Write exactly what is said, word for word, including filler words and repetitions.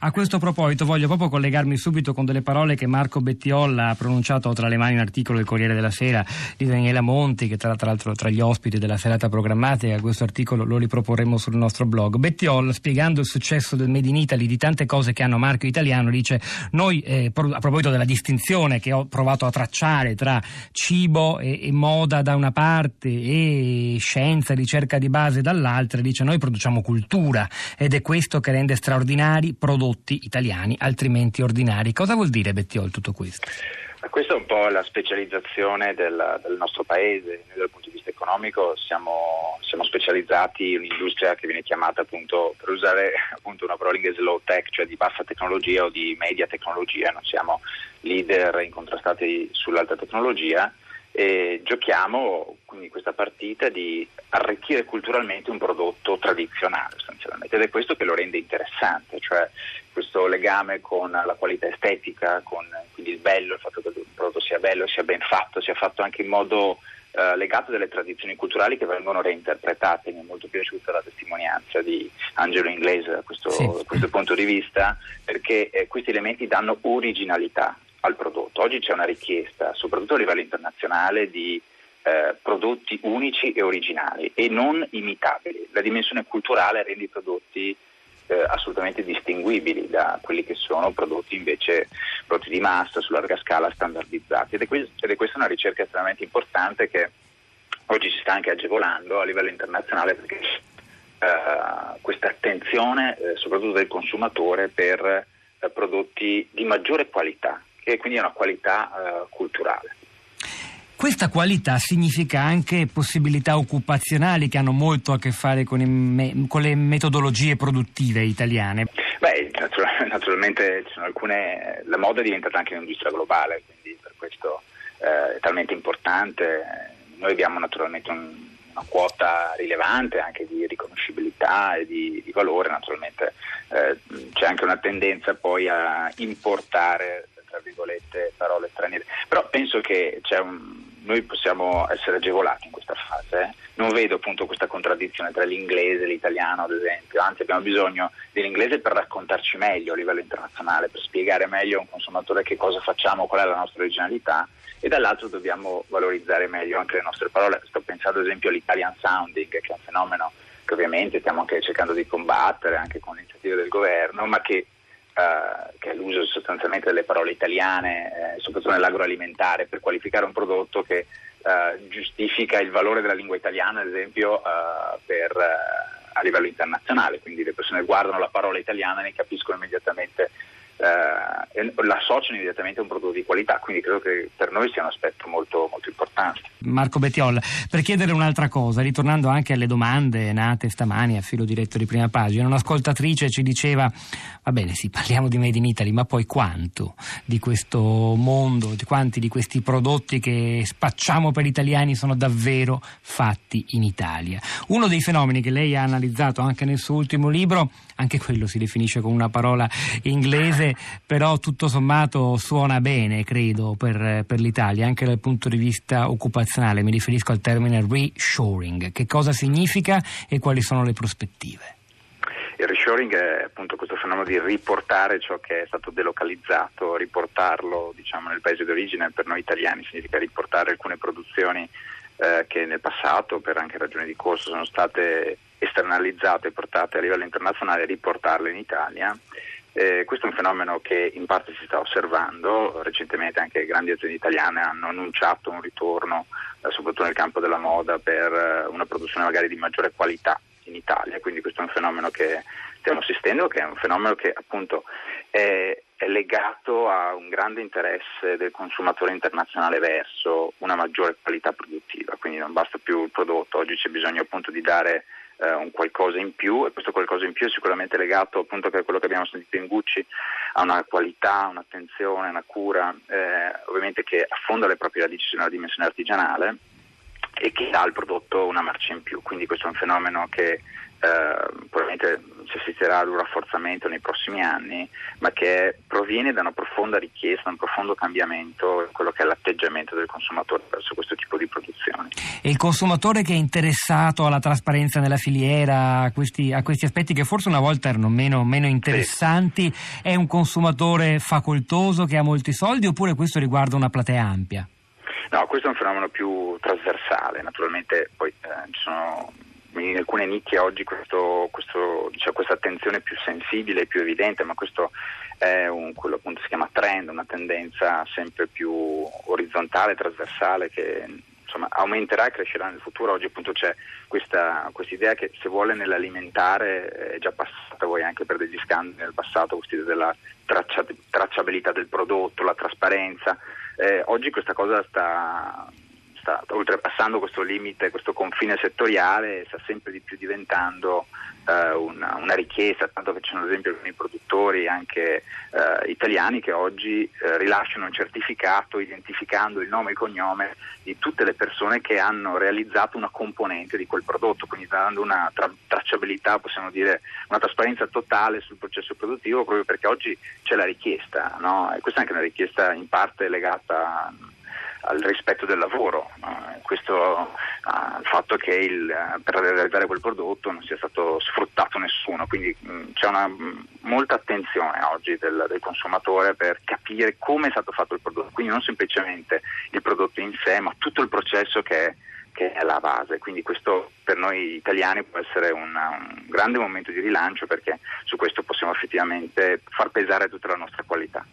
A questo proposito voglio proprio collegarmi subito con delle parole che Marco Bettiol ha pronunciato tra le mani in un articolo del Corriere della Sera di Daniela Monti, che tra, tra l'altro tra gli ospiti della serata programmatica. Questo articolo lo riproporremo sul nostro blog. Bettiol, spiegando il successo del Made in Italy, di tante cose che hanno marchio italiano, dice: noi eh, a proposito della distinzione che ho provato a tracciare tra cibo e, e moda da una parte e scienza e ricerca di base dall'altra, dice noi produciamo cultura ed è questo che rende straordinari prodotti italiani altrimenti ordinari. Cosa vuol dire, Bettiol, tutto questo? Questa è un po' la specializzazione del, del nostro paese. Noi dal punto di vista economico siamo, siamo specializzati in un'industria che viene chiamata, appunto, per usare appunto una parola inglese, low tech, cioè di bassa tecnologia o di media tecnologia. Non siamo leader incontrastati sull'alta tecnologia e giochiamo quindi questa partita di arricchire culturalmente un prodotto tradizionale sostanzialmente, ed è questo che lo rende interessante, cioè questo legame con la qualità estetica, con quindi il bello, il fatto che il prodotto sia bello, sia ben fatto, sia fatto anche in modo eh, legato delle tradizioni culturali che vengono reinterpretate. Mi è molto piaciuta la testimonianza di Angelo Inglese da questo, sì. da questo punto di vista, perché eh, questi elementi danno originalità al prodotto. Oggi c'è una richiesta, soprattutto a livello internazionale, di eh, prodotti unici e originali e non imitabili. La dimensione culturale rende i prodotti eh, assolutamente distinguibili da quelli che sono prodotti invece prodotti di massa su larga scala, standardizzati, ed è, que- ed è questa una ricerca estremamente importante che oggi si sta anche agevolando a livello internazionale, perché eh, questa attenzione eh, soprattutto del consumatore per eh, prodotti di maggiore qualità, che quindi è una qualità eh, culturale. Questa qualità significa anche possibilità occupazionali che hanno molto a che fare con, me- con le metodologie produttive italiane. Beh, natura- naturalmente ci sono alcune. La moda è diventata anche un'industria globale, quindi per questo eh, è talmente importante. Noi abbiamo naturalmente un, una quota rilevante anche di riconoscibilità e di, di valore. Naturalmente eh, c'è anche una tendenza poi a importare, tra virgolette, parole straniere, però penso che c'è un... noi possiamo essere agevolati in questa fase. Non vedo appunto questa contraddizione tra l'inglese e l'italiano, ad esempio, anzi abbiamo bisogno dell'inglese per raccontarci meglio a livello internazionale, per spiegare meglio a un consumatore che cosa facciamo, qual è la nostra originalità, e dall'altro dobbiamo valorizzare meglio anche le nostre parole. Sto pensando ad esempio all'Italian sounding, che è un fenomeno che ovviamente stiamo anche cercando di combattere anche con l'iniziativa del governo, ma che Uh, che è l'uso sostanzialmente delle parole italiane, eh, soprattutto nell'agroalimentare, per qualificare un prodotto che uh, giustifica il valore della lingua italiana, ad esempio, uh, per, uh, a livello internazionale. Quindi le persone guardano la parola italiana e ne capiscono immediatamente, uh, la associano immediatamente a un prodotto di qualità, quindi credo che per noi sia un aspetto molto, molto importante. Marco Bettiol, per chiedere un'altra cosa, ritornando anche alle domande nate stamani a filo diretto di Prima Pagina, un'ascoltatrice ci diceva: va bene, sì, parliamo di Made in Italy, ma poi quanto di questo mondo, di quanti di questi prodotti che spacciamo per italiani sono davvero fatti in Italia? Uno dei fenomeni che lei ha analizzato anche nel suo ultimo libro, anche quello si definisce con una parola inglese, però tutto sommato suona bene, credo, per, per l'Italia, anche dal punto di vista occupazionale. Mi riferisco al termine reshoring. Che cosa significa e quali sono le prospettive? Il reshoring è appunto questo fenomeno di riportare ciò che è stato delocalizzato, riportarlo, diciamo, nel paese d'origine. Per noi italiani significa riportare alcune produzioni eh, che nel passato, per anche ragioni di costo, sono state esternalizzate e portate a livello internazionale, riportarle in Italia. Eh, questo è un fenomeno che in parte si sta osservando. Recentemente anche grandi aziende italiane hanno annunciato un ritorno, eh, soprattutto nel campo della moda, per eh, una produzione magari di maggiore qualità in Italia. Quindi questo è un fenomeno che stiamo assistendo, che è un fenomeno che appunto è, è legato a un grande interesse del consumatore internazionale verso una maggiore qualità produttiva. Quindi non basta più il prodotto, oggi c'è bisogno appunto di dare un qualcosa in più, e questo qualcosa in più è sicuramente legato appunto a quello che abbiamo sentito in Gucci, a una qualità, un'attenzione, una cura eh, ovviamente che affonda le proprie radici nella dimensione artigianale e che dà al prodotto una marcia in più. Quindi questo è un fenomeno che eh, probabilmente necessiterà di un rafforzamento nei prossimi anni, ma che proviene da una profonda richiesta, da un profondo cambiamento in quello che è l'atteggiamento del consumatore verso questo tipo di produzioni. E il consumatore che è interessato alla trasparenza nella filiera, a questi, a questi aspetti che forse una volta erano meno, meno interessanti, sì. È un consumatore facoltoso che ha molti soldi, oppure questo riguarda una platea ampia? No, questo è un fenomeno più trasversale, naturalmente poi eh, ci sono in alcune nicchie oggi questo, questo, cioè questa attenzione più sensibile, più evidente, ma questo è un, quello appunto si chiama trend, una tendenza sempre più orizzontale, trasversale, che insomma aumenterà e crescerà nel futuro. Oggi appunto c'è questa idea che, se vuole, nell'alimentare è già passata, voi anche per degli scandali nel passato, questa idea della traccia, tracciabilità del prodotto, la trasparenza. Eh, oggi questa cosa sta, sta oltrepassando questo limite, questo confine settoriale, sta sempre di più diventando eh, una, una richiesta, tanto che ci sono ad esempio alcuni produttori anche eh, italiani che oggi eh, rilasciano un certificato identificando il nome e il cognome di tutte le persone che hanno realizzato una componente di quel prodotto, quindi dando una tra- tracciabilità, possiamo dire una trasparenza totale sul processo produttivo, proprio perché oggi c'è la richiesta, no? E questa è anche una richiesta in parte legata al rispetto del lavoro, no? Questo al uh, fatto che il, uh, per realizzare quel prodotto non sia stato sfruttato nessuno, quindi mh, c'è una mh, molta attenzione oggi del, del consumatore per capire come è stato fatto il prodotto, quindi non semplicemente il prodotto in sé, ma tutto il processo che è, che è la base, quindi questo per noi italiani può essere una, un grande momento di rilancio, perché su questo possiamo effettivamente far pesare tutta la nostra qualità.